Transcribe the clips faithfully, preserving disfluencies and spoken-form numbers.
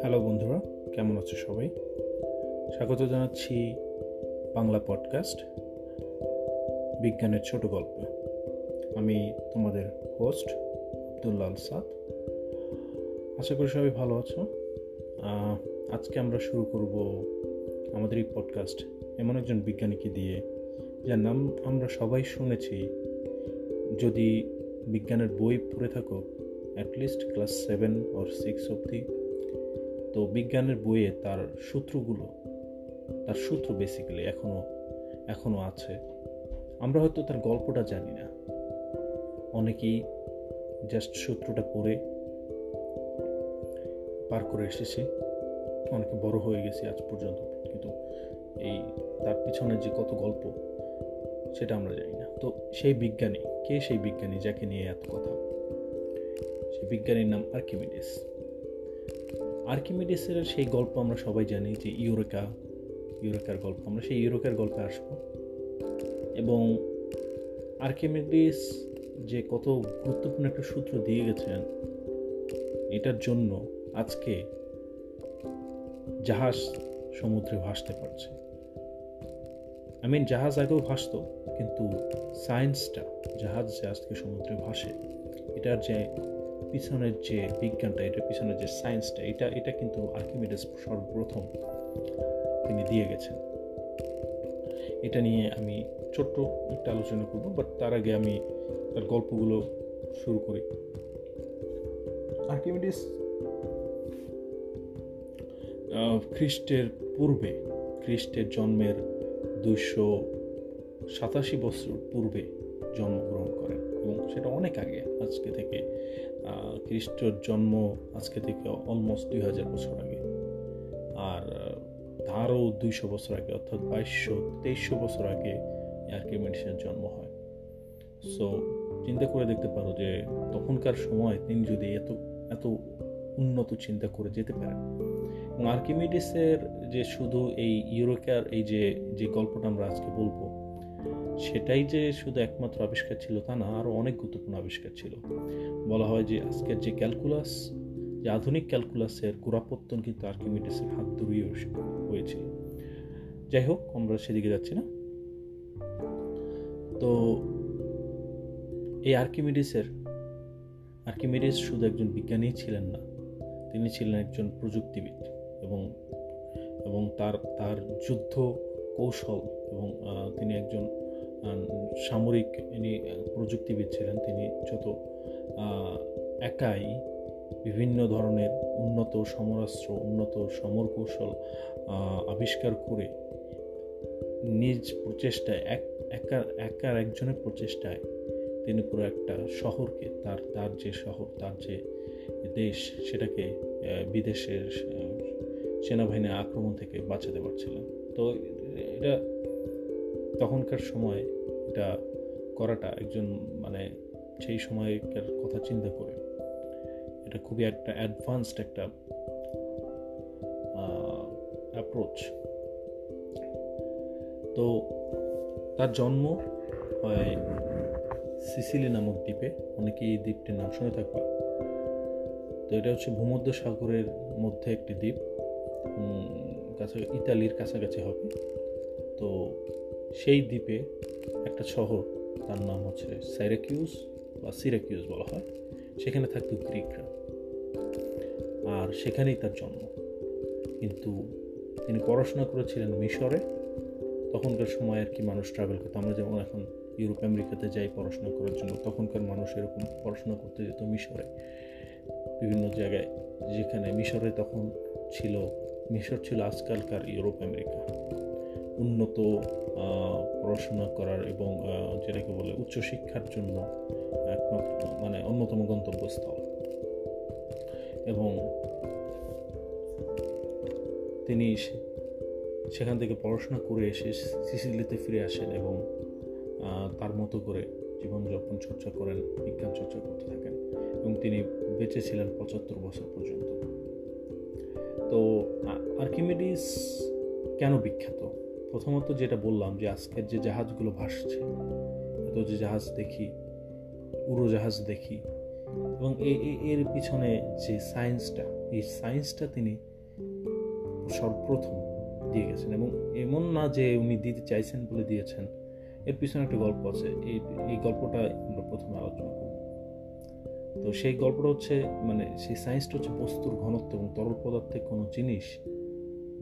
Hello বন্ধুরা, কেমন আছো সবাই? স্বাগত জানাচ্ছি বাংলা পডকাস্ট বিজ্ঞানের ছোট গল্প। আমি তোমাদের হোস্ট আবদুল্ল সাদ। আশা করি সবাই ভালো আছো। আজকে আমরা শুরু করব আমাদের এই পডকাস্ট এমন একজন বিজ্ঞানীকে দিয়ে, যার নাম আমরা সবাই শুনেছি। যদি বিজ্ঞানের বই পড়ে থাকো at least class seven or six অবধি, তো বিজ্ঞানের বইয়ে তার সূত্রগুলো, তার সূত্র বেসিক্যালি এখনও এখনও আছে। আমরা হয়তো তার গল্পটা জানি না, অনেকেই জাস্ট সূত্রটা পড়ে পার করে এসেছে, অনেকে বড় হয়ে গেছে আজ পর্যন্ত, কিন্তু এই তার পিছনে যে কত গল্প সেটা আমরা জানি না। তো সেই বিজ্ঞানী কে? সেই বিজ্ঞানী যাকে নিয়ে এত কথা, সেই বিজ্ঞানীর নাম আর্কিমিডিস। আর্কিমিডিসের সেই গল্প আমরা সবাই জানি, যে ইউরেকা ইউরেকার গল্প। আমরা সেই ইউরেকার গল্পে আসবো, এবং আর্কিমিডিস যে কত গুরুত্বপূর্ণ একটা সূত্র দিয়ে গেছেন, এটার জন্য আজকে জাহাজ সমুদ্রে ভাসতে পারছে। আই মিন, জাহাজ আগেও ভাসত, কিন্তু সায়েন্সটা, জাহাজ যে আজকে সমুদ্রে ভাসে, এটার যে পিছনের যে বিজ্ঞানটা, এটার পিছনের যে সায়েন্সটা, এটা এটা কিন্তু আর্কিমিডিস সর্বপ্রথম তিনি দিয়ে গেছেন। এটা নিয়ে আমি ছোট্ট একটা আলোচনা করব, বাট তার আগে আমি তার গল্পগুলো শুরু করি। আর্কিমিডিস খ্রিস্টের পূর্বে, খ্রিস্টের জন্মের দুশো সাতাশি বছর পূর্বে জন্মগ্রহণ করেন, এবং সেটা অনেক আগে। আজকে থেকে খ্রিস্টর জন্ম আজকে থেকে অলমোস্ট দুই হাজার বছর আগে, আর তারও দুইশো বছর আগে, অর্থাৎ বাইশশো তেইশশো বছর আগে আর্কিমিডিসের জন্ম হয়। সো চিন্তা করে দেখতে পারো যে তখনকার সময় তিনি যদি এত এত উন্নত চিন্তা করে যেতে পারেন। আর্কিমিডিসের যে শুধু এই ইউরেকার এই যে যে গল্পটা আমরা আজকে বলবো, সেটাই যে শুধু একমাত্র আবিষ্কার ছিল তা না, আরও অনেক গুরুত্বপূর্ণ আবিষ্কার ছিল। বলা হয় যে আজকের যে ক্যালকুলাস, যে আধুনিক ক্যালকুলাসের গোড়াপত্তন কিন্তু আর্কিমিডিসের হাত ধরেই হয়েছিল। যাই হোক, আমরা সেদিকে যাচ্ছি না। তো এই আর্কিমিডিসের আর্কিমিডিস শুধু একজন বিজ্ঞানীই ছিলেন না, তিনি ছিলেন একজন প্রযুক্তিবিদ, এবং এবং তার তার যুদ্ধ কৌশল, এবং তিনি একজন সামরিক ইনি প্রযুক্তিবিদ ছিলেন। তিনি যত একাই বিভিন্ন ধরনের উন্নত সমরাস্ত্র, উন্নত সমর কৌশল আবিষ্কার করে নিজ প্রচেষ্টায়, এক একার একার একজনের প্রচেষ্টায় তিনি পুরো একটা শহরকে, তার তার যে শহর, তার যে দেশ, সেটাকে বিদেশের সেনাবাহিনীর আক্রমণ থেকে বাঁচাতে পারছিলেন। তো এটা তখনকার সময় এটা করাটা একজন, মানে সেই সময়কার কথা চিন্তা করে, এটা খুবই একটা অ্যাডভান্সড একটা অ্যাপ্রোচ। তো তার জন্ম হয় সিসিলি নামক দ্বীপে। অনেকেই এই দ্বীপটির নাম শুনে থাকবে। তো এটা হচ্ছে ভূমধ্য সাগরের মধ্যে একটি দ্বীপ, কাছে ইতালির কাছাকাছি হবে। তো সেই দ্বীপে একটা শহর, তার নাম হচ্ছে সিরাকিউজ বা সিরাকিউজ বলা হয়। সেখানে থাকতো গ্রিকরা, আর সেখানেই তার জন্ম। কিন্তু তিনি পড়াশোনা করেছিলেন মিশরে। তখনকার সময় আর কি মানুষ ট্রাভেল করতো, আমরা যেমন এখন ইউরোপ আমেরিকাতে যাই পড়াশোনা করার জন্য, তখনকার মানুষ এরকম পড়াশোনা করতে যেত মিশরে, বিভিন্ন জায়গায়, যেখানে মিশরে তখন ছিল মিশর ছিল আজকালকার ইউরোপ আমেরিকা। উন্নত পড়াশোনা করার এবং যেটাকে বলে উচ্চশিক্ষার জন্য একমাত্র, মানে অন্যতম গন্তব্যস্থল। এবং তিনি সেখান থেকে পড়াশোনা করে এসে সিসিলিতে ফিরে আসেন, এবং তার মতো করে জীবনযাপন চর্চা করেন, বিজ্ঞান চর্চা করতে থাকেন, এবং তিনি বেঁচে ছিলেন পঁচাত্তর বছর পর্যন্ত। তো আর্কিমিডিস কেন বিখ্যাত? প্রথমত যেটা বললাম যে আজকের যে জাহাজগুলো ভাসছে, এত যে জাহাজ দেখি, উড়োজাহাজ দেখি, এবং এর পিছনে যে সায়েন্সটা, এই সায়েন্সটা তিনি সর্বপ্রথম দিয়ে গেছেন। এবং এমন না যে উনি দিতে চাইছেন বলে দিয়েছেন, এর পিছনে একটা গল্প আছে। এই এই গল্পটা আমরা প্রথমে আলোচনা করব। তো সেই গল্পটা হচ্ছে, মানে সেই সায়েন্সটা হচ্ছে বস্তুর ঘনত্ব এবং তরল পদার্থের কোনো জিনিস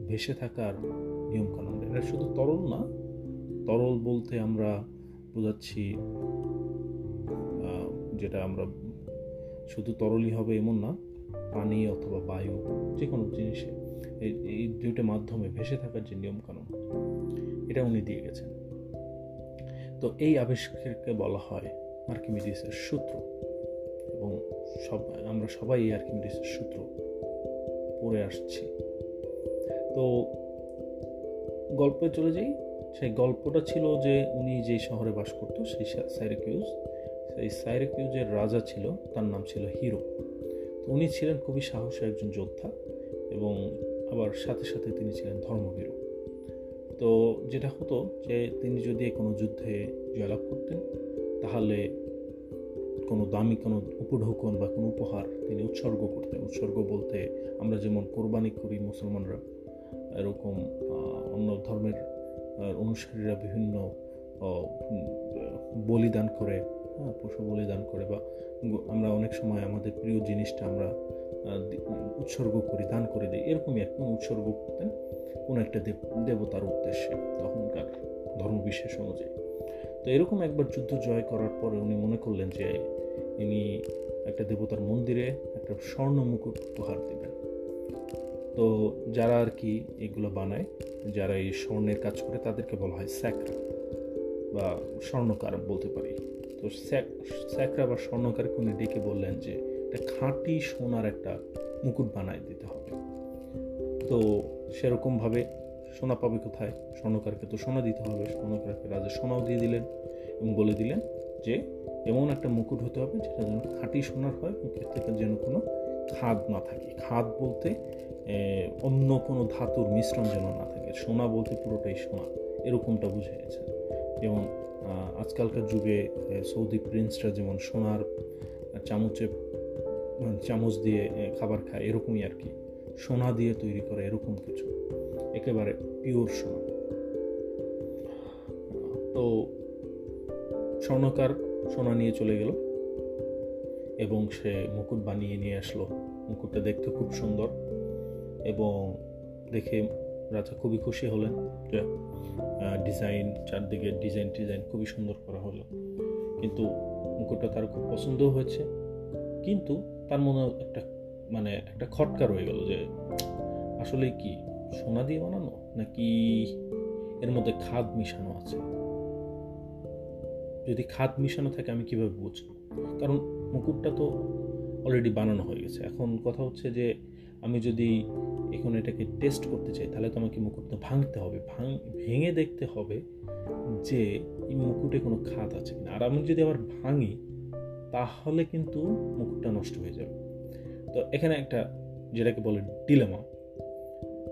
ভেসে থাকার নিয়মকানুন। এটা শুধু তরল না, তরল বলতে আমরা বোঝাচ্ছি যেটা আমরা শুধু তরলই হবে এমন না, পানি অথবা বায়ু, যে কোনো জিনিসে এই দুটো মাধ্যমে ভেসে থাকার যে নিয়মকানুন, এটা উনি দিয়ে গেছেন। তো এই আবিষ্কারকে বলা হয় আর্কিমিডিসের সূত্র, এবং সব আমরা সবাই এই আর্কিমিডিসের সূত্র পড়ে আসছি। তো গল্পে চলে যাই। সেই গল্পটা ছিল যে উনি যে শহরে বাস করতো সেই সিরাকিউজ, সেই সিরাকিউজের রাজা ছিল, তার নাম ছিল হিরো। তো উনি ছিলেন খুবই সাহসী একজন যোদ্ধা, এবং আবার সাথে সাথে তিনি ছিলেন ধর্মভীরু। তো যেটা হতো যে তিনি যদি কোনো যুদ্ধে জয়লাভ করতেন, তাহলে কোনো দামি কোনো উপঢৌকন বা কোনো উপহার তিনি উৎসর্গ করতেন। উৎসর্গ বলতে আমরা যেমন কোরবানি করি মুসলমানরা, এরকম অন্য ধর্মের অনুসারীরা বিভিন্ন বলিদান করে, হ্যাঁ, পশু বলিদান করে, বা আমরা অনেক সময় আমাদের প্রিয় জিনিসটা আমরা উৎসর্গ করি, দান করে দিই, এরকমই একটা উৎসর্গ করতেন কোনো একটা দেবতার উদ্দেশ্যে, তখনকার ধর্মবিশ্বাস অনুযায়ী। তো এরকম একবার যুদ্ধ জয় করার পরে উনি মনে করলেন যে ইনি একটা দেবতার মন্দিরে একটা স্বর্ণ মুকুট উপহার দেবেন। তো যারা আর কি এগুলো বানায়, যারা এই স্বর্ণের কাজ করে, তাদেরকে বলা হয় স্যাকরা বা স্বর্ণকার বলতে পারি। তো স্যাকরা বা স্বর্ণকারকে উনি ডেকে বললেন যে একটা খাঁটি সোনার একটা মুকুট বানায় দিতে হবে। তো সেরকমভাবে সোনা পাবে কোথায়? স্বর্ণকারকে তো সোনা দিতে হবে। স্বর্ণকারকে রাজা সোনাও দিয়ে দিলেন এবং বলে দিলেন যে এমন একটা মুকুট হতে হবে যেটা যেন খাঁটি সোনার হয়, এর থেকে যেন কোনো খাদ না থাকে। খাদ বলতে অন্য কোনো ধাতুর মিশ্রণ যেন না থাকে। সোনা বলতে পুরোটাই সোনা, এরকমটা বুঝে গেছে। যেমন আজকালকার যুগে সৌদি প্রিন্সরা যেমন সোনার চামচে চামচ দিয়ে খাবার খায়, এরকমই আর কি সোনা দিয়ে তৈরি করে, এরকম কিছু একেবারে পিওর সোনা। তো স্বর্ণকার সোনা নিয়ে চলে গেল এবং সে মুকুট বানিয়ে নিয়ে আসলো। মুকুটটা দেখতে খুব সুন্দর এবং দেখে রাজা খুবই খুশি হলেন। ডিজাইন, চারদিকে ডিজাইন ডিজাইন খুবই সুন্দর করা হলো, কিন্তু মুকুটটা তার খুব পছন্দ হয়েছে। কিন্তু তার মনে একটা মানে একটা খটকা রয়ে গেল যে আসলে কি সোনা দিয়ে বানানো, নাকি এর মধ্যে খাদ মিশানো আছে? যদি খাদ মিশানো থাকে আমি কিভাবে বুঝবো? কারণ মুকুটটা তো অলরেডি বানানো হয়ে গেছে। এখন কথা হচ্ছে যে আমি যদি এখন এটাকে টেস্ট করতে চাই, তাহলে তো আমাকে মুকুটটা ভাঙতে হবে, ভাঙ ভেঙে দেখতে হবে যে এই মুকুটে কোনো খাদ আছে কিনা। আর আমি যদি আবার ভাঙি তাহলে কিন্তু মুকুটটা নষ্ট হয়ে যাবে। তো এখানে একটা যেটাকে বলে ডিলেমা,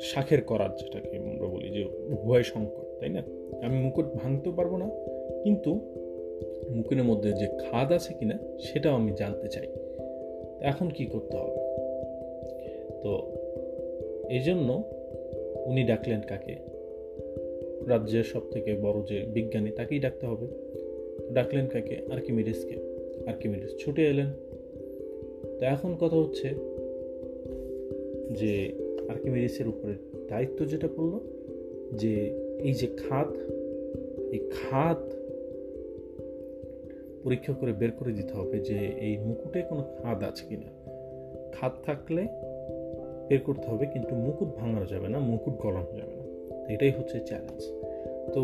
শাখের করাত, যেটাকে আমরা বলি যে উভয় সংকট, তাই না? আমি মুকুট ভাঙতেও পারবো না, কিন্তু মুকুটের মধ্যে যে খাদ আছে কিনা সেটাও আমি জানতে চাই। এখন কি করতে হবে? তো এই জন্য উনি ডাকলেন কাকে? রাজ্যের সব থেকে বড় যে বিজ্ঞানী, তাকেই ডাকতে হবে। ডাকলেন কাকে? আর্কিমিডিসকে। আর্কিমিডিস ছুটে এলেন। তো এখন কথা হচ্ছে যে আর্কিমিডিসের উপরে দায়িত্ব যেটা পড়লো যে এই যে খাদ, এই খাদ পরীক্ষা করে বের করে দিতে হবে যে এই মুকুটে কোনো খাদ আছে কিনা। খাদ থাকলে বের করতে হবে, কিন্তু মুকুট ভাঙানো যাবে না, মুকুট গলানো যাবে না। তো এটাই হচ্ছে চ্যালেঞ্জ। তো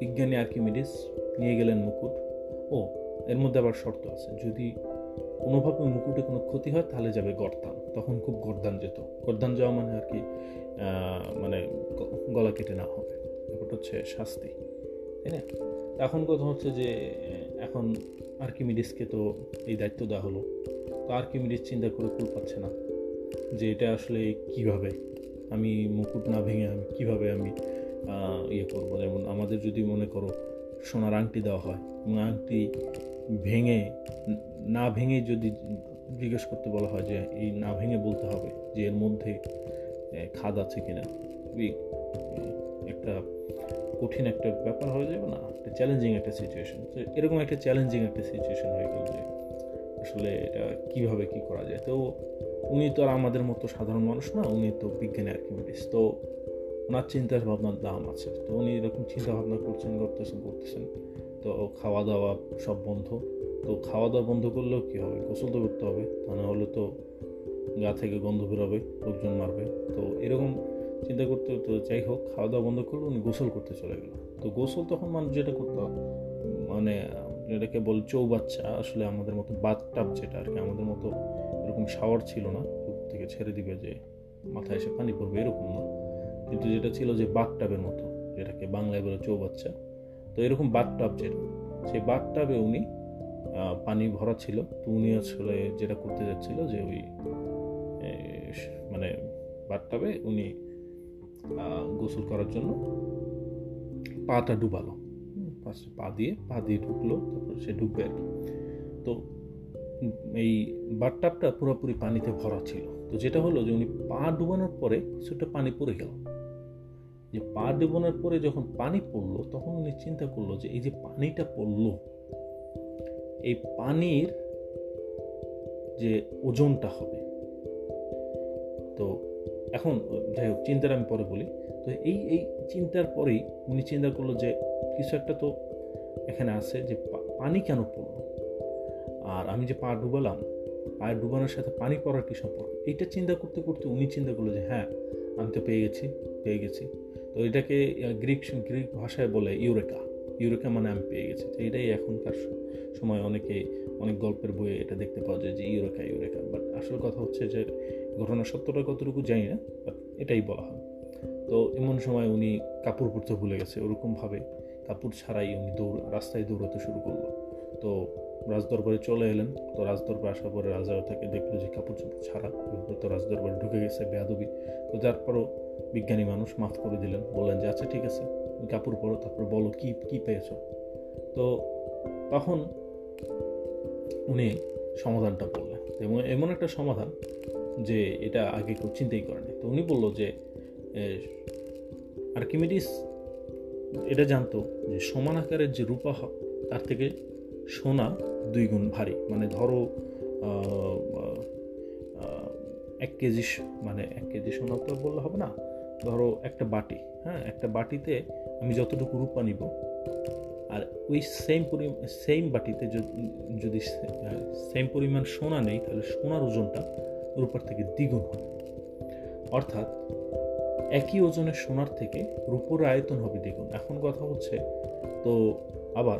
বিজ্ঞানী আর্কিমিডিস নিয়ে গেলেন মুকুট। ও এর মধ্যে আবার শর্ত আছে, যদি কোনোভাবে মুকুটে কোনো ক্ষতি হয় তাহলে যাবে গর্দান। তখন খুব গর্দান যেত। গর্দান যাওয়া মানে আর কি মানে গলা কেটে না হবে, ব্যাপারটা হচ্ছে শাস্তি, তাই না? এখন কথা হচ্ছে যে এখন আর্কিমিডিসকে তো এই দায়িত্ব দেওয়া হলো। তো আর্কিমিডিস চিন্তা করে কুল পাচ্ছে না যে এটা আসলে কিভাবে আমি মুকুট না ভেঙে আমি কিভাবে আমি ইয়ে করবো। যেমন আমাদের যদি মনে করো সোনার আংটি দেওয়া হয় এবং আংটি ভেঙে না ভেঙে যদি জিজ্ঞেস করতে বলা হয় যে এই না ভেঙে বলতে হবে যে এর মধ্যে খাদ আছে কিনা, খুবই একটা কঠিন একটা ব্যাপার হয়ে যাবে না, একটা চ্যালেঞ্জিং একটা সিচুয়েশন। তো এরকম একটা চ্যালেঞ্জিং একটা সিচুয়েশন হয়ে গেল যে আসলে এটা কীভাবে কী করা যায়। তো উনি তো আর আমাদের মতো সাধারণ মানুষ না, উনি তো বিজ্ঞানী আর্কিমিডিস, তো ওনার চিন্তা ভাবনার দাম আছে। তো উনি এরকম চিন্তা ভাবনা করছেন করতেছেন করতেছেন তো খাওয়া দাওয়া সব বন্ধ। তো খাওয়া দাওয়া বন্ধ করলেও কী হবে, গোসল তো করতে হবে, তা না হলে তো গা থেকে গন্ধ বেরোবে, লোকজন মারবে। তো এরকম চিন্তা করতে তো যাই হোক খাওয়া দাওয়া বন্ধ করলো, উনি গোসল করতে চলে গেল। তো গোসল তখন মানুষ যেটা করতে হয়, মানে এটাকে বল চৌবাচ্চা, আসলে আমাদের মতো বাথটাব যেটা আর কি, আমাদের মতো এরকম শাওয়ার ছিল না উপর থেকে ছেড়ে দিবে যে মাথায় এসে পানি পড়বে এরকম না, কিন্তু যেটা ছিল যে বাথটাবের মতো, যেটাকে বাংলায় বলে চৌবাচ্চা। তো এরকম বাথটাব যেটা, সেই বাথটাবে উনি পানি ভরা ছিল। তো উনি আসলে যেটা করতে যাচ্ছিল যে ওই মানে বাথটাবে উনি গোসল করার জন্য পাটা ডুবালো, পাশে পা দিয়ে পা দিয়ে ঢুকলো, তারপর সে ঢুকবে আর কি। তো এই বাথটাবটা পুরোপুরি পানিতে ভরা ছিল। তো যেটা হলো যে উনি পা ডুবানোর পরে কিছুটা পানি পড়ে গেল, যে পা ডুবানোর পরে যখন পানি পড়লো তখন উনি চিন্তা করলো যে এই যে পানিটা পড়লো, এই পানির যে ওজনটা হবে। তো এখন যাই হোক চিন্তার আমি পরে বলি। তো এই এই চিন্তার পরেই উনি চিন্তা করলো যে কিছু একটা তো এখানে আছে যে পানি কেন পড়লো, আর আমি যে পা ডুবালাম, পা ডুবানোর সাথে পানি পড়ার কী সম্পর্ক। এইটা চিন্তা করতে করতে উনি চিন্তা করলো যে হ্যাঁ আমি তো পেয়ে গেছি পেয়ে গেছি তো এটাকে গ্রিক গ্রিক ভাষায় বলে ইউরেকা। ইউরেকা মানে আমি পেয়ে গেছি। তো এটাই এখনকার সময় অনেকে অনেক গল্পের বইয়ে এটা দেখতে পাওয়া যায় যে ইউরেকা ইউরেকা, বাট আসল কথা হচ্ছে যে ঘটনার সত্যটা কতটুকু জানি না, বাট এটাই বলা হয়। তো এমন সময় উনি কাপড় পরতে ভুলে গেছে, ওরকমভাবে কাপড় ছাড়াই উনি দৌড় রাস্তায় দৌড়াতে শুরু করলো। তো রাজদরবারে চলে এলেন। তো রাজদরবার আসার পরে রাজা তাকে দেখলো যে কাপড় চোপড় ছাড়া, তো রাজদরবারে ঢুকে গেছে বেয়াদবি। তো তারপরও বিজ্ঞানী মানুষ মাফ করে দিলেন, বললেন যে আচ্ছা ঠিক আছে কাপড় পরো, তারপর বলো কী কী পেয়েছ। তো তখন উনি সমাধানটা বললেন, এবং এমন একটা সমাধান যে এটা আগে কেউ চিন্তাই করেনি। তো উনি বললো যে আর্কিমিডিস এটা জানতো যে সমান আকারের যে রূপা হয় তার থেকে সোনা দুই গুণ ভারী, মানে ধরো এক কেজি মানে এক কেজি সোনা তো বললে হবে না, ধরো একটা বাটি, হ্যাঁ একটা বাটিতে আমি যতটুকু রূপা নিব আর ওই সেম পরিমাণ সেম বাটিতে যদি সেম পরিমাণ সোনা নেই তাহলে সোনার ওজনটা রূপার থেকে দ্বিগুণ হবে, অর্থাৎ একই ওজনের সোনার থেকে রূপোর আয়তন হবে দ্বিগুণ। এখন কথা হচ্ছে তো আবার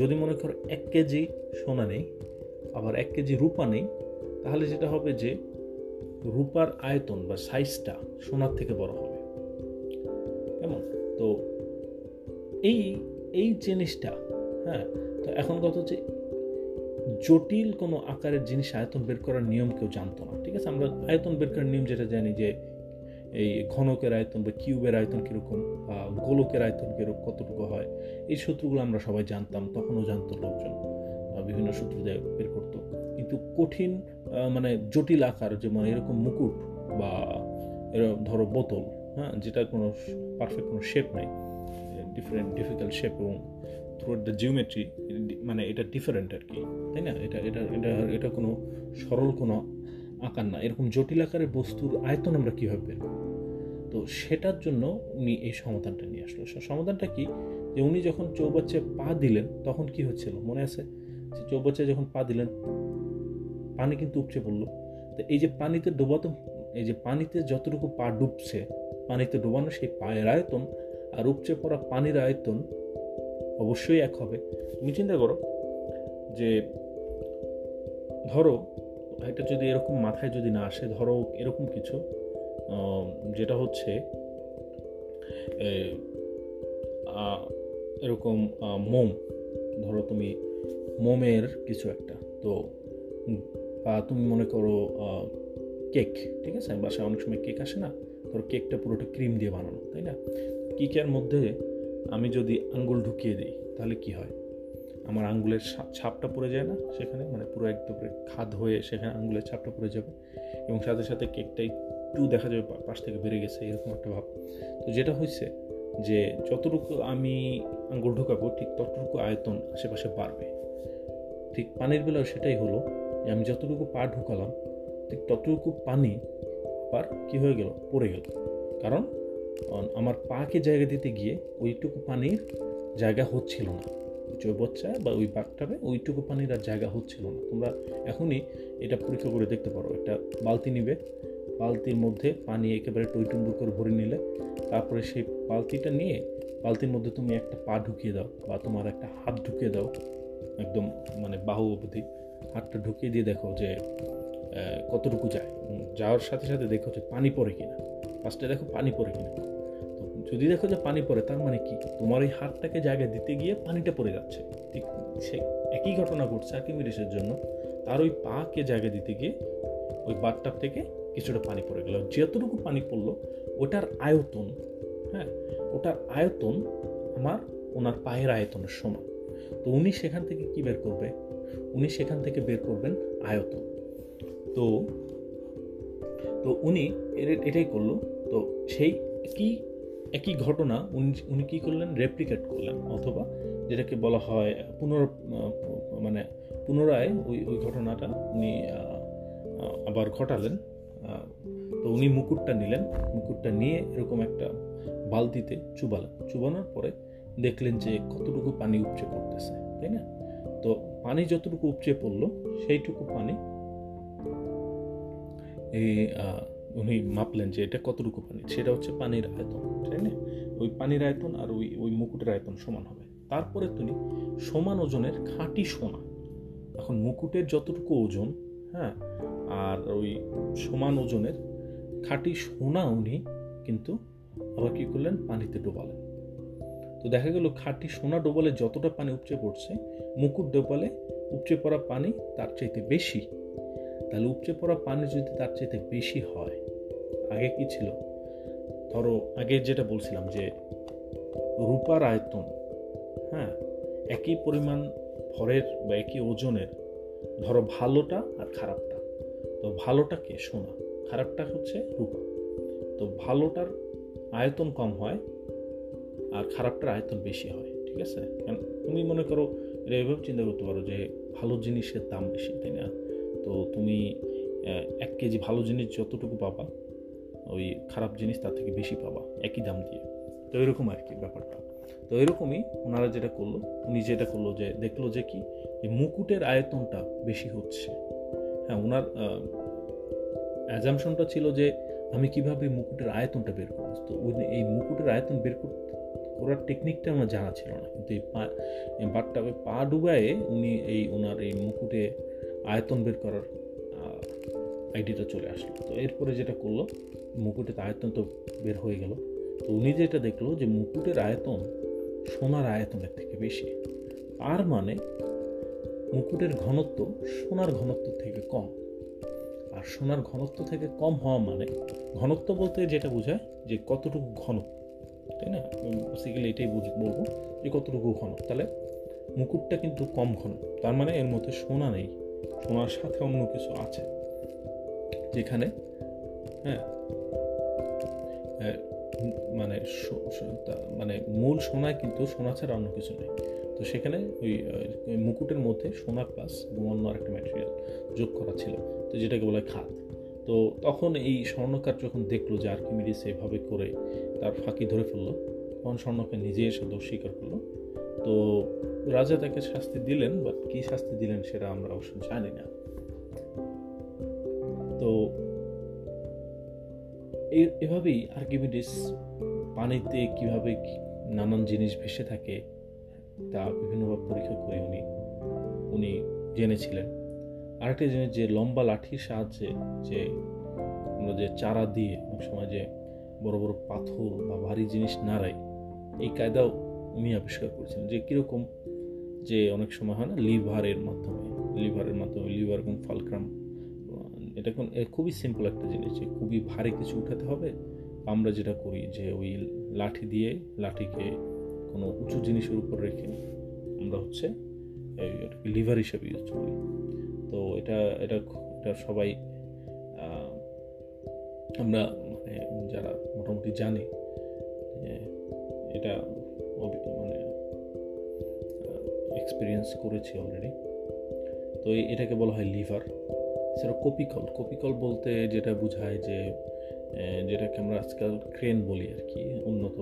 যদি মনে করো এক কেজি সোনা নেই আবার এক কেজি রূপা নেই, তাহলে যেটা হবে যে রূপার আয়তন বা সাইজটা সোনার থেকে বড় হবে, কেমন। তো এই এই জিনিসটা, হ্যাঁ। তো এখন কথা হচ্ছে জটিল কোনো আকারের জিনিস আয়তন বের করার নিয়ম কেউ জানতো না, ঠিক আছে। আমরা আয়তন বের করার নিয়ম যেটা জানি যে এই ঘনকের আয়তন বা কিউবের আয়তন কীরকম, গোলকের আয়তন কীরকম কতটুকু হয়, এই সূত্রগুলো আমরা সবাই জানতাম, তখনও জানতো লোকজন, বিভিন্ন সূত্র দিয়ে বের করতো। কিন্তু কঠিন মানে জটিল আকার যেমন এরকম মুকুট বা এরকম ধরো বোতল, হ্যাঁ যেটা কোনো পারফেক্ট কোনো শেপ নেই, ডিফারেন্ট ডিফিকাল্ট শেপ এবং থ্রু দ্য জিওমেট্রি মানে এটা ডিফারেন্ট আর কি, তাই না। এটা এটা এটা এটা কোনো সরল কোনো আকার না, এরকম জটিল আকারের বস্তুর আয়তন আমরা কীভাবে বের করব। তো সেটার জন্য উনি এই সমাধানটা নিয়ে আসলো। সমাধানটা কি, যে উনি যখন চৌবাচ্চায় পা দিলেন তখন কি হচ্ছিল মনে আছে, যে চৌবাচ্চায় যখন পা দিলেন পানি কিন্তু উপচে পড়লো। তো এই যে পানিতে ডোবাতো, এই যে পানিতে যতটুকু পা ডুবছে, পানিতে ডোবানো সেই পায়ের আয়তন আর উপচে পড়া পানির আয়তন অবশ্যই এক হবে। তুমি চিন্তা করো যে ধরো এটা যদি এরকম মাথায় যদি না আসে, ধরো এরকম কিছু যেটা হচ্ছে এরকম মোম, ধরো তুমি মোমের কিছু একটা, তো বা তুমি মনে করো কেক, ঠিক আছে বাসায় অনেক সময় কেক আসে না, ধরো কেকটা পুরোটা ক্রিম দিয়ে বানানো, তাই না। কিকের মধ্যে আমি যদি আঙ্গুল ঢুকিয়ে দিই তাহলে কি হয়, আমার আঙ্গুলের ছাপটা পড়ে যায় না সেখানে, মানে পুরো একদম খাদ হয়ে সেখানে আঙ্গুলের ছাপটা পড়ে যাবে এবং সাথে সাথে কেকটা একটু দেখা যাবে পাশ থেকে বেড়ে গেছে এরকম একটা ভাব। তো যেটা হয়েছে যে যতটুকু আমি আঙ্গুল ঢুকাবো ঠিক ততটুকু আয়তন আশেপাশে বাড়বে। ঠিক পানির বেলাও সেটাই হলো, যে আমি যতটুকু পা ঢুকালাম ঠিক ততটুকু পানি আবার কী হয়ে গেল, পড়ে গেল, কারণ আমার পাকে জায়গা দিতে গিয়ে ওইটুকু পানির জায়গা হচ্ছিল না। জৈবচ্চা বা ওই বাঘটাবে ওইটুকু পানির আর জায়গা হচ্ছিল না। তোমরা এখনই এটা পরীক্ষা করে দেখতে পারো, একটা বালতি নিবে, বালতির মধ্যে পানি একেবারে টইটুম্বুর করে ভরে নিলে, তারপরে সেই বালতিটা নিয়ে বালতির মধ্যে তুমি একটা পা ঢুকিয়ে দাও বা তোমার একটা হাত ঢুকিয়ে দাও একদম মানে বাহু অবধি হাতটা ঢুকিয়ে দিয়ে দেখো যে কতটুকু যায়, যাওয়ার সাথে সাথে দেখো যে পানি পড়ে কিনা। ফার্স্টে দেখো পানি পড়ে কিনা, যদি দেখো যে পানি পড়ে তার মানে কি তোমার ওই হাতটাকে জায়গা দিতে গিয়ে পানিটা পড়ে যাচ্ছে। ঠিক সে একই ঘটনা ঘটছে আর্কিমিডিসের জন্য, তার ওই পাকে জায়গা দিতে গিয়ে ওই বাথটাব থেকে কিছুটা পানি পড়ে গেল। যতটুকু পানি পড়লো ওটার আয়তন, হ্যাঁ ওটার আয়তন আমার ওনার পায়ের আয়তনের সমান। তো উনি সেখান থেকে কি বের করবে, উনি সেখান থেকে বের করবেন আয়তন। তো তো উনি এটাই করলো। তো সেই কি একই ঘটনা উনি উনি কী করলেন, রেপ্লিকেট করলেন, অথবা যেটাকে বলা হয় পুনর মানে পুনরায় ওই ওই ঘটনাটা উনি আবার ঘটালেন। তো উনি মুকুটটা নিলেন, মুকুটটা নিয়ে এরকম একটা বালতিতে চুবালেন, চুবানোর পরে দেখলেন যে কতটুকু পানি উপচে পড়তেছে, তাই না? তো পানি যতটুকু উপচে পড়লো সেইটুকু পানি এই উনি মাপলেন যে এটা কতটুকু পানি, সেটা হচ্ছে পানির আয়তন, তাই না? ওই পানির আয়তন আর ওই ওই মুকুটের আয়তন সমান হবে। তারপরে তিনি সমান ওজনের খাঁটি সোনা, এখন মুকুটের যতটুকু ওজন, হ্যাঁ, আর ওই সমান ওজনের খাঁটি সোনা উনি কিন্তু আবার কী করলেন, পানিতে ডোবালেন। তো দেখা গেল খাঁটি সোনা ডোবালে যতটা পানি উপচে পড়ছে, মুকুট ডোবালে উপচে পড়া পানি তার চাইতে বেশি। তাহলে উপচে পড়া পানি যদি তার চাইতে বেশি হয়, আগে কি ছিল, ধরো আগে যেটা বলছিলাম যে রূপার আয়তন, হ্যাঁ, একই পরিমাণ ভরের বা একই ওজনের, ধরো ভালোটা আর খারাপটা, তো ভালোটাকে সোনা, খারাপটা হচ্ছে রূপা। তো ভালোটার আয়তন কম হয় আর খারাপটার আয়তন বেশি হয়, ঠিক আছে? কারণ তুমি মনে করো এটা এভাবে চিন্তা করতে পারো যে ভালো জিনিসের দাম বেশি, তাই না? তো তুমি এক কেজি ভালো জিনিস যতটুকু পাবা, ওই খারাপ জিনিস তার থেকে বেশি পাবা একই দাম দিয়ে। তো এরকম আর কি ব্যাপারটা। তো এরকমই ওনারা যেটা করলো, উনি যেটা করলো যে দেখলো যে কি মুকুটের আয়তনটা বেশি হচ্ছে। হ্যাঁ, ওনার অ্যাজাম্পশনটা ছিল যে আমি কিভাবে মুকুটের আয়তনটা বের করব। তো উনি এই মুকুটের আয়তন বের করতে করার টেকনিকটা আমার জানা ছিল না, কিন্তু এই পা বাটটাকে পা ডুবায়ে উনি এই ওনার এই মুকুটে আয়তন বের করার আইডিয়াটা চলে আসলো। তো এরপরে যেটা করলো, মুকুটের আয়তন তো বের হয়ে গেল। তো উনি যেটা দেখলো যে মুকুটের আয়তন সোনার আয়তনের থেকে বেশি, তার মানে মুকুটের ঘনত্ব সোনার ঘনত্ব থেকে কম। আর সোনার ঘনত্ব থেকে কম হওয়া মানে, ঘনত্ব বলতে যেটা বোঝায় যে কতটুকু ঘন, তাই না? বেসিক্যালি এটাই বলবো যে কতটুকু ঘন। তাহলে মুকুটটা কিন্তু কম ঘন, তার মানে এর মধ্যে সোনা নেই, সোনার সাথে অন্য কিছু আছে যেখানে, হ্যাঁ মানে মানে মূল সোনায় কিন্তু সোনা ছাড়া অন্য কিছু নেই। তো সেখানে ওই মুকুটের মধ্যে সোনা প্লাস অন্য আরেকটা ম্যাটেরিয়াল যোগ করা ছিল, তো যেটাকে বলে খাদ। তো তখন এই স্বর্ণকার যখন দেখলো যে আর্কিমিডিস এভাবে করে তার ফাঁকি ধরে ফেললো, তখন স্বর্ণকার নিজে এসে দোষ স্বীকার করলো। তো রাজা তাকে শাস্তি দিলেন, বা কি শাস্তি দিলেন সেটা আমরা অবশ্য জানি না। তো এভাবেই আর্কিমিডিস পানিতে কিভাবে নানান জিনিস ভেসে থাকে তা বিভিন্নভাবে পরীক্ষা করে উনি উনি জেনেছিলেন। আরেকটা জিনিস, যে লম্বা লাঠির সাহায্যে যে আমরা যে চারা দিয়ে অনেক সময় যে বড় বড় পাথর বা ভারী জিনিস নাড়াই, এই কায়দাও উনি আবিষ্কার করেছিলেন। যে কীরকম, যে অনেক সময় হয় না লিভারের মাধ্যমে, লিভারের মাধ্যমে লিভার এবং ফালক্রাম, এটা খুবই সিম্পল একটা জিনিস, যে খুবই ভারী কিছু উঠাতে হবে আমরা যেটা করি যে ওই লাঠি দিয়ে লাঠিকে কোনো উঁচু জিনিসের উপর রেখে আমরা হচ্ছে লিভার হিসেবে ইউজ করি। তো এটা এটা এটা সবাই আমরা মানে যারা মোটামুটি জানি এটা মানে এক্সপিরিয়েন্স করেছি অলরেডি। তো এটাকে বলা হয় লিভার। এছাড়া কপিকল, কপিকল বলতে যেটা বোঝায় যে যেটাকে আমরা আজকাল ক্রেন বলি আর কি, উন্নত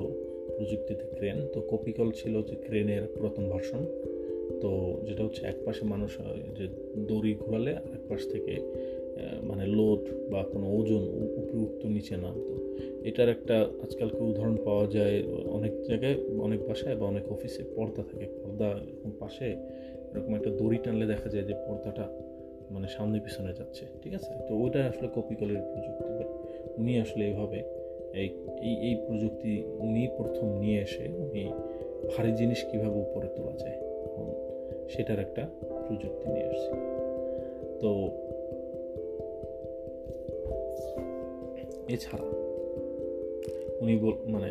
প্রযুক্তিতে ক্রেন। তো কপিকল ছিল যে ক্রেনের পুরাতন ভার্সন। তো যেটা হচ্ছে এক পাশে মানুষ যে দড়ি ঘোরালে এক পাশ থেকে মানে লোড বা কোনো ওজন উপরে উঠতো নিচে নামতো। এটার একটা আজকালকে উদাহরণ পাওয়া যায় অনেক জায়গায়, অনেক বাসায় বা অনেক অফিসে পর্দা থাকে, পর্দা এরকম পাশে এরকম একটা দড়ি টানলে দেখা যায় যে পর্দাটা মানে সামনে পিছনে যাচ্ছে, ঠিক আছে। তো ওইটা আসলে কপিকলের প্রযুক্তি। উনি আসলে এভাবে এই এই প্রযুক্তি উনি প্রথম নিয়ে এসে উনি ভারী জিনিস কীভাবে উপরে তোলা যায় সেটার একটা প্রযুক্তি নিয়ে আসছে। তো এছাড়া উনি মানে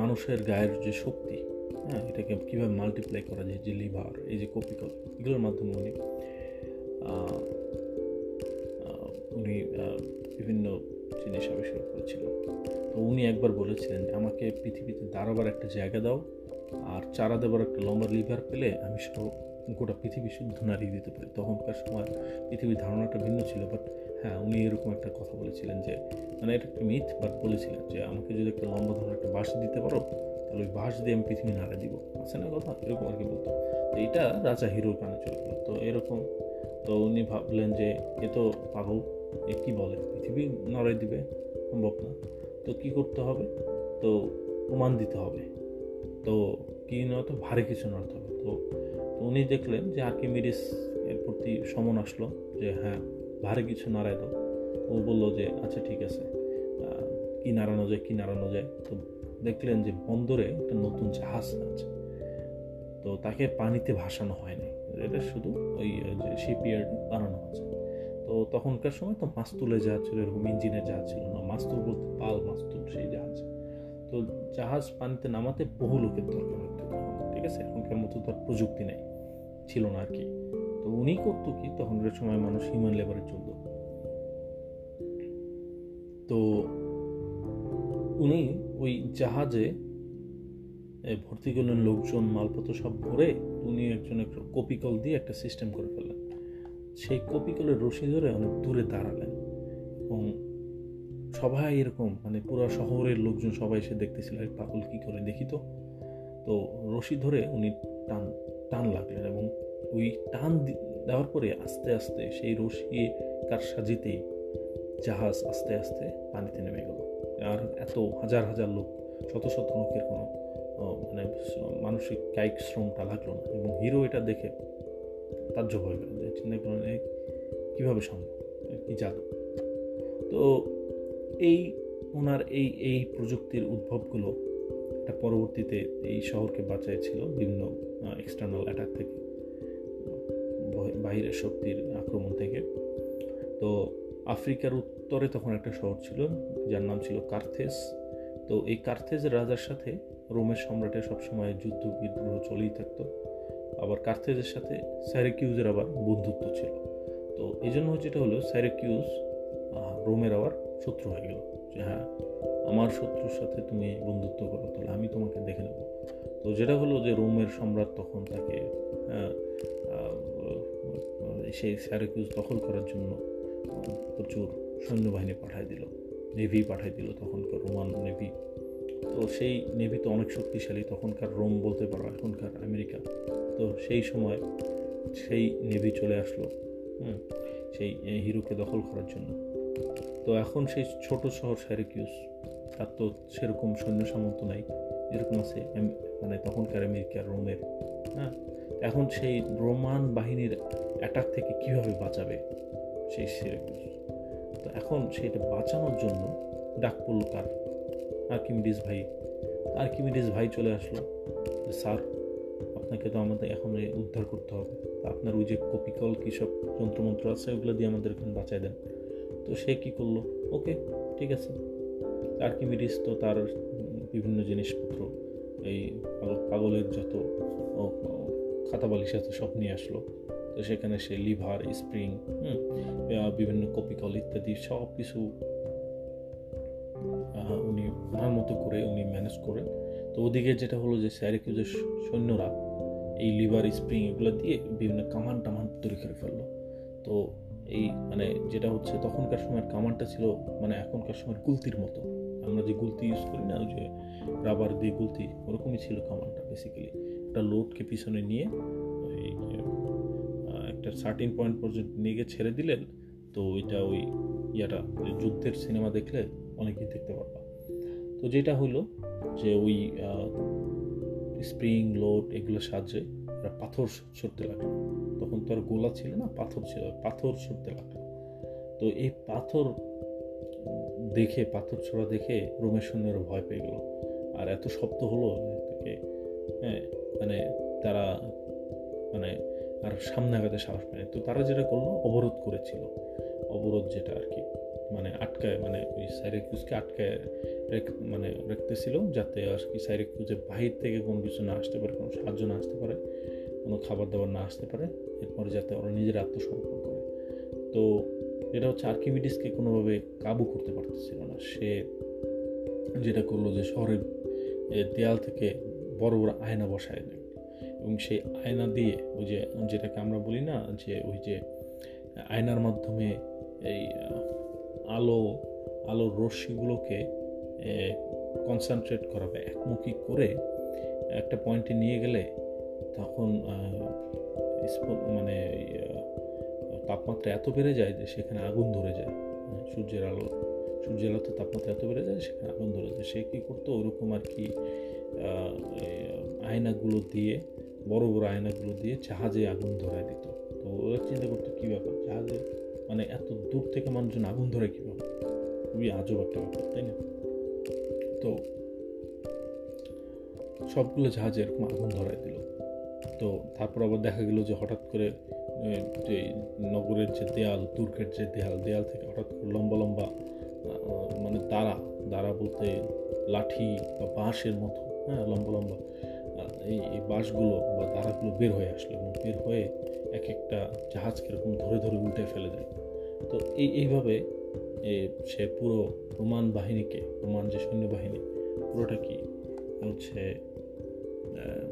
মানুষের গায়ের যে শক্তি, হ্যাঁ, এটাকে কীভাবে মাল্টিপ্লাই করা যায়, যে লিভার, এই যে কপিকল, এগুলোর মাধ্যমে উনি উনি বিভিন্ন জিনিস আবিষ্কার করেছিলেন। তো উনি একবার বলেছিলেন, আমাকে পৃথিবীতে দাঁড়াবার একটা জায়গা দাও আর চারা দেবার একটা লম্বা লিভার পেলে আমি সব গোটা পৃথিবী শুদ্ধ নাড়িয়ে দিতে পারি। তখনকার সময় পৃথিবীর ধারণাটা ভিন্ন ছিল, বাট হ্যাঁ উনি এরকম একটা কথা বলেছিলেন যে মানে এটা একটা মিথ, বাট বলেছিলেন যে আমাকে যদি একটা লম্বা ধরনের একটা বাঁশ দিতে পারো তাহলে ওই বাঁশ দিয়ে আমি পৃথিবী নাড়া দিব, আছে না কথা, এরকম আর কি বলতো। তো এটা রাজা হিরোর কানে চলে গেল। তো এরকম তো উনি ভাবলেন যে এ তো পাগল, এ কী বলে, পৃথিবী নাড়াই দিবে, সম্ভব না। তো কী করতে হবে, তো প্রমাণ দিতে হবে, তো কী নয়তো ভারী কিছু নাড়তে হবে। তো উনি দেখলেন যে আর্কিমিডিস এর প্রতি সমন আসলো যে হ্যাঁ ভারী কিছু নাড়ায় দাও। ও বললো যে আচ্ছা ঠিক আছে, কী নাড়ানো যায় কী নাড়ানো যায়। তো দেখলেন যে বন্দরে একটা নতুন জাহাজ আছে, তো তাকে পানিতে ভাসানো হয়নি, এটা শুধু ওই যে শিপইয়ার্ড বানানো আছে। তো তখনকার সময় তো মাস্তুলের জাহাজ ছিল, এরকম ইঞ্জিনের জাহাজ ছিল না, মাস্তুল বলতে পাল মাস্তুল সেই জাহাজ। তো জাহাজ পানিতে নামাতে বহু লোকের দরকার হতো, ঠিক আছে, এখনকার মতো তো আর প্রযুক্তি নেই, ছিল না আর কি। তো উনি করতো কি, তখনকার সময় মানুষ হিউম্যান লেবারে চলতো। তো উনি ওই জাহাজে ভর্তি করলেন লোকজন, মালপত্র সব ভরে। উনি একজন একটা কপিকল দিয়ে একটা সিস্টেম করে ফেললেন। সেই কপিকলের রশি ধরে অনেক দূরে দাঁড়ালেন এবং সবাই এরকম মানে পুরো শহরের লোকজন সবাই এসে দেখতেছিল এই পাগল কী করে, দেখি তো। তো রশি ধরে উনি টান টান লাগলেন এবং ওই টান দেওয়ার পরে আস্তে আস্তে সেই রশি কার সাজিতেই জাহাজ আস্তে আস্তে পানিতে নেমে গেল। আর এত হাজার হাজার লোক, শত শত লোকের কোনো মানে মানসিক কায়িক শ্রমটা লাগলো না। এবং হিরো এটা দেখে তাজ্জব হয়ে গেল, চিন্তা করলেন এই কীভাবে সম্ভব, কী জাদু। তো এই ওনার এই এই প্রযুক্তির উদ্ভবগুলো এটা পরবর্তীতে এই শহরকে বাঁচিয়েছিল বিভিন্ন এক্সটার্নাল অ্যাটাক থেকে, বাহিরের শক্তির আক্রমণ থেকে। তো আফ্রিকার উত্তরে তখন একটা শহর ছিল যার নাম ছিল কার্থেজ। তো এই কার্থেজ রাজার সাথে রোমের সম্রাটের সবসময় যুদ্ধ বিদ্রোহ চলেই থাকতো। আবার কার্থেজের সাথে সিরাকিউজের আবার বন্ধুত্ব ছিল। তো এই জন্য যেটা হলো, সিরাকিউজ রোমের আবার শত্রু হয়ে গেল যে হ্যাঁ আমার শত্রুর সাথে তুমি বন্ধুত্ব করো, তাহলে আমি তোমাকে দেখে নেব। তো যেটা হলো যে রোমের সম্রাট তখন তাকে সেই সিরাকিউজ দখল করার জন্য প্রচুর সৈন্যবাহিনী পাঠায় দিল, নেভি পাঠায় দিল, তখনকার রোমান নেভি। তো সেই নেভি তো অনেক শক্তিশালী, তখনকার রোম বলতে পারো এখনকার আমেরিকা। তো সেই সময় সেই নেভি চলে আসলো হুম সেই হিরোকে দখল করার জন্য। তো এখন সেই ছোট শহর সিরাকিউজ, তার তো সেরকম সৈন্য সামন্ত নাই, এরকম আছে মানে তখনকার আমেরিকা রোমের। হ্যাঁ, এখন সেই রোমান বাহিনীর অ্যাটাক থেকে কীভাবে বাঁচাবে সেই সিরাকিউজ। তো এখন সেটা বাঁচানোর জন্য ডাক পড়ল কার, আর্কিমিডিস ভাই। আর্কিমিডিস ভাই চলে আসলো, স্যার আপনাকে তো আমাদের এখন উদ্ধার করতে হবে, আপনার ওই যে কপিকল কী সব যন্ত্রমন্ত্র আছে ওগুলো দিয়ে আমাদের এখন বাঁচায় দেন। তো সে কী করলো, ওকে ঠিক আছে। আর্কিমিডিস তো তার বিভিন্ন জিনিসপত্র, এই পাগলের যত খাতাবালিশ আছে সব নিয়ে আসলো। তো সেখানে সে লিভার, স্প্রিং, হুম বিভিন্ন কপিকল ইত্যাদি সব কিছু উনি ওনার মতো করে উনি ম্যানেজ করেন। তো ওদিকে যেটা হলো যে সিরাকিউজের সৈন্যরা এই লিভার, স্প্রিং এগুলো দিয়ে বিভিন্ন কামান টামান তৈরি করে ফেললো। তো এই মানে যেটা হচ্ছে তখনকার সময়ের কামানটা ছিল মানে এখনকার সময়ের গুলতির মতো, আমরা যে গুলতি ইউজ করি না, ওই যে রাবার দিয়ে গুলতি, ওরকমই ছিল কামানটা। বেসিক্যালি একটা লোডকে পিছনে নিয়ে একটা সার্টিন পয়েন্ট পর্যন্ত নিয়ে গিয়ে ছেড়ে দিলেন। তো ওইটা ওই ইয়াটা যুদ্ধের সিনেমা দেখলে অনেকেই দেখতে পারবা। তো যেটা হলো যে ওই স্প্রিং, লোড এগুলোর সাহায্যে ওরা পাথর ছুটতে লাগলো। তখন তো আর গোলা ছিল না, পাথর ছিল, পাথর ছুটতে লাগলো। তো এই পাথর দেখে, পাথর ছোড়া দেখে রোমের সৈন্যরা ভয় পেয়ে গেল। আর এত শব্দ হলো থেকে, হ্যাঁ মানে তারা মানে আর সামনে আগাতে সাহস পায়নি। তো তারা যেটা করলো, অবরোধ করেছিল, অবরোধ যেটা আর কি মানে আটকায়, মানে ওই সিরাকিউজকে আটকায় মানে রাখতেছিল, যাতে আর কি সিরাকিউজের বাহির থেকে কোনো কিছু না আসতে পারে, কোনো সাহায্য না আসতে পারে, কোনো খাবার দাবার না আসতে পারে, এরপরে যাতে ওরা নিজের আত্মসমর্পণ করে। তো এটা হচ্ছে আর্কিমিডিসকে কোনোভাবে কাবু করতে পারতেছিল না। সে যেটা করলো যে শহরের দেয়াল থেকে বড় বড় আয়না বসায় দেয়, এবং সেই আয়না দিয়ে ওই যে যেটাকে আমরা বলি না যে ওই যে আয়নার মাধ্যমে এই আলো আলোর রশ্মিগুলোকে কনসেন্ট্রেট করা বা একমুখী করে একটা পয়েন্টে নিয়ে গেলে তখন মানে তাপমাত্রা এত বেড়ে যায় যে সেখানে আগুন ধরে যায়। সূর্যের আলো সূর্যের আলোতে তাপমাত্রা এত বেড়ে যায় সেখানে আগুন ধরে যায়। সে কী করতো, ওরকম আর কি আয়নাগুলো দিয়ে, বড় বড় আয়নাগুলো দিয়ে জাহাজে আগুন ধরায় দিত। তো ওরা চিন্তা করতো কী ব্যাপার, জাহাজে মানে এত দূর থেকে মানুষজন আগুন ধরে কীভাবে, খুবই আজব একটা ব্যাপার, তাই না? তো সবগুলো জাহাজে এরকম আগুন ধরাই দিল। তো তারপর আবার দেখা গেল যে হঠাৎ করে যে নগরের যে দেয়াল, তুর্কের যে দেয়াল, দেয়াল থেকে হঠাৎ করে লম্বা লম্বা মানে দাঁড়া দাঁড়া বলতে লাঠি বা বাঁশের মতো, হ্যাঁ লম্বা লম্বা এই বাঁশগুলো বা দাঁড়াগুলো বের হয়ে আসলো, এবং বের হয়ে এক একটা জাহাজকে এরকম ধরে ধরে উল্টে ফেলে দিল। তো এই এইভাবে সে পুরো রোমান বাহিনীকে, রোমান যে সৈন্যবাহিনী পুরোটা কি হচ্ছে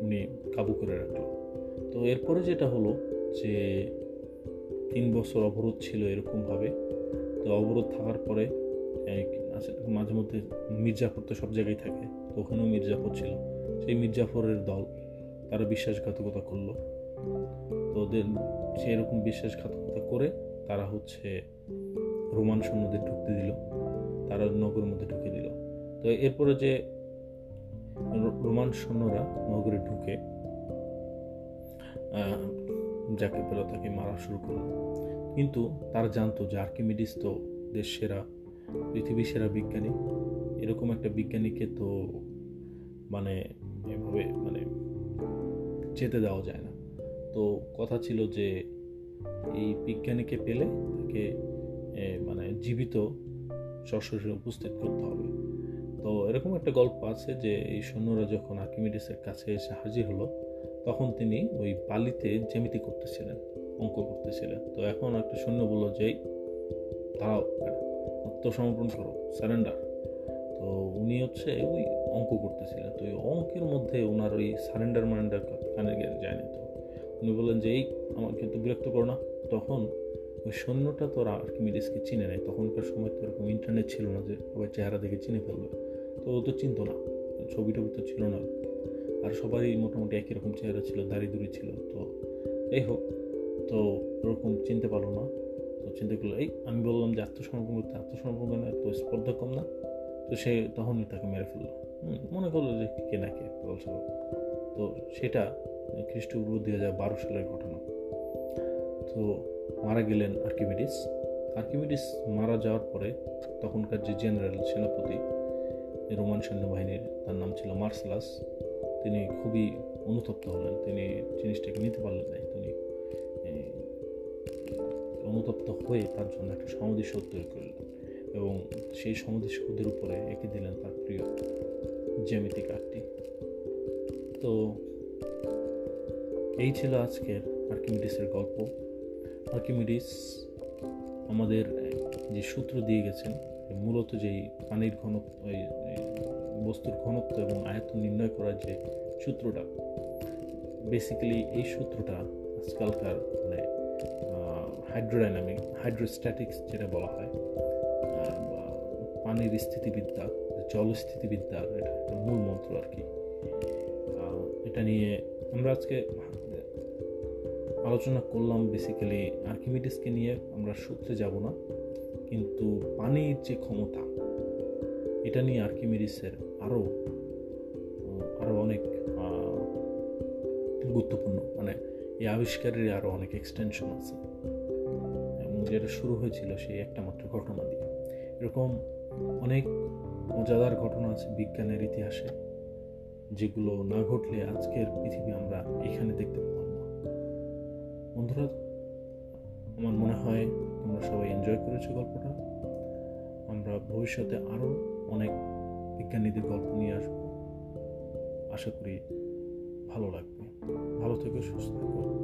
উনি কাবু করে রাখলো। তো এরপরে যেটা হলো যে তিন বছর অবরোধ ছিল এরকমভাবে। তো অবরোধ থাকার পরে মাঝে মধ্যে মির্জাফর তো সব জায়গায় থাকে, তো ওখানেও মির্জাফর ছিল। সেই মির্জাফরের দল তারা বিশ্বাসঘাতকতা করলো। তো ওদের সেরকম বিশ্বাসঘাতকতা করে তারা হচ্ছে রোমান সৈন্যদের ঢুকতে দিল, তারা নগরের মধ্যে ঢুকে দিল। তো এরপরে যে রোমান সৈন্যরা নগরে ঢুকে যাকে পেল তাকে মারা শুরু করলো। কিন্তু তারা জানতো যে আর্কিমিডিস তো দেশ সেরা, পৃথিবীর সেরা বিজ্ঞানী, এরকম একটা বিজ্ঞানীকে তো মানে এভাবে মানে যেতে দেওয়া যায় না। তো কথা ছিল যে এই বিজ্ঞানীকে পেলে তাকে মানে জীবিত সশরীরে উপস্থিত করতে হবে। তো এরকম একটা গল্প আছে যে এই সৈন্যরা যখন আর্কিমিডিসের কাছে এসে হাজির হলো, তখন তিনি ওই বালিতে জ্যামিতি করতেছিলেন, অঙ্ক করতেছিলেন। তো এখন একটা সৈন্য বললো যে দাঁড়াও, আত্মসমর্পণ করো, সারেন্ডার। তো উনি হচ্ছে ওই অঙ্ক করতেছিলেন। তো ওই অঙ্কের মধ্যে ওনার ওই সারেন্ডার মারেন্ডার কানে যায় না। তো উনি বললেন যে এই আমার কিন্তু বিরক্ত করো না। তখন ওই সৈন্যটা তো আর আর্কিমিডিসকে চিনে নেয়, তখনকার সময় তো এরকম ইন্টারনেট ছিল না যে সবাই চেহারা দেখে চিনে ফেলবে। তো ও তো চিনত না, ছবি টবি তো ছিল না, আর সবারই মোটামুটি একই রকম চেহারা ছিল, দাড়ি দুড়ি ছিল। তো এই হোক, তো ওরকম চিনতে পারলো না। তো চিন্তা করলো, এই আমি বললাম যে আত্মসমর্পণ করতে, আত্মসমর্পণ করে না, তো স্পর্ধা কম না। তো সে তখনই তাকে মেরে ফেললো, হুম মনে করলো যে কে না কে পাগল সব। তো সেটা খ্রিস্টপূর্ব দুই হাজার বারো সালের ঘটনা। তো মারা গেলেন আর্কিমিডিস। আর্কিমিডিস মারা যাওয়ার পরে তখনকার যে জেনারেল, সেনাপতি রোমান সৈন্যবাহিনীর, তার নাম ছিল মার্সেলাস, তিনি খুবই অনুতপ্ত হলেন। তিনি জিনিসটাকে নিতে পারলেন না। তিনি অনুতপ্ত হয়ে তার জন্য একটা সমাধিসৌধ তৈরি করলেন, এবং সেই সমদেশীয়দের উপরে এঁকে দিলেন তার প্রিয় জ্যামিতিক আর্টটি। তো এই ছিল আজকের আর্কিমিডিসের গল্প। আর্কিমিডিস আমাদের যে সূত্র দিয়ে গেছেন, মূলত যেই পানির ঘনত্ব, বস্তুর ঘনত্ব এবং আয়তন নির্ণয় করার যে সূত্রটা, বেসিক্যালি এই সূত্রটা আজকালকার মানে হাইড্রোডাইনামিক হাইড্রোস্ট্যাটিক্স যেটা বলা হয়, পানির স্থিতিবিদ্যা, জলস্থিতিবিদ্যার এটা একটা মূল মন্ত্র আর কি। এটা নিয়ে আমরা আজকে আলোচনা করলাম। বেসিক্যালি আর্কিমিডিসকে নিয়ে আমরা সূত্রে যাব না, কিন্তু পানির যে ক্ষমতা, এটা নিয়ে আর্কিমিডিসের আরও আরও অনেক গুরুত্বপূর্ণ মানে এই আবিষ্কারের আরও অনেক এক্সটেনশন আছে, এবং যেটা শুরু হয়েছিল সেই একটা মাত্র ঘটনা দিয়ে। এরকম অনেক মজাদার ঘটনা আছে বিজ্ঞানের ইতিহাসে, যেগুলো না ঘটলে আজকের পৃথিবী আমরা এখানে দেখতে পেতাম না। বন্ধুরা, আমার মনে হয় তোমরা সবাই এনজয় করেছো গল্পটা। আমরা ভবিষ্যতে আরও অনেক বিজ্ঞানীদের গল্প নিয়ে আসবো, আশা করি ভালো লাগবে। ভালো থেকো, সুস্থ থেকো।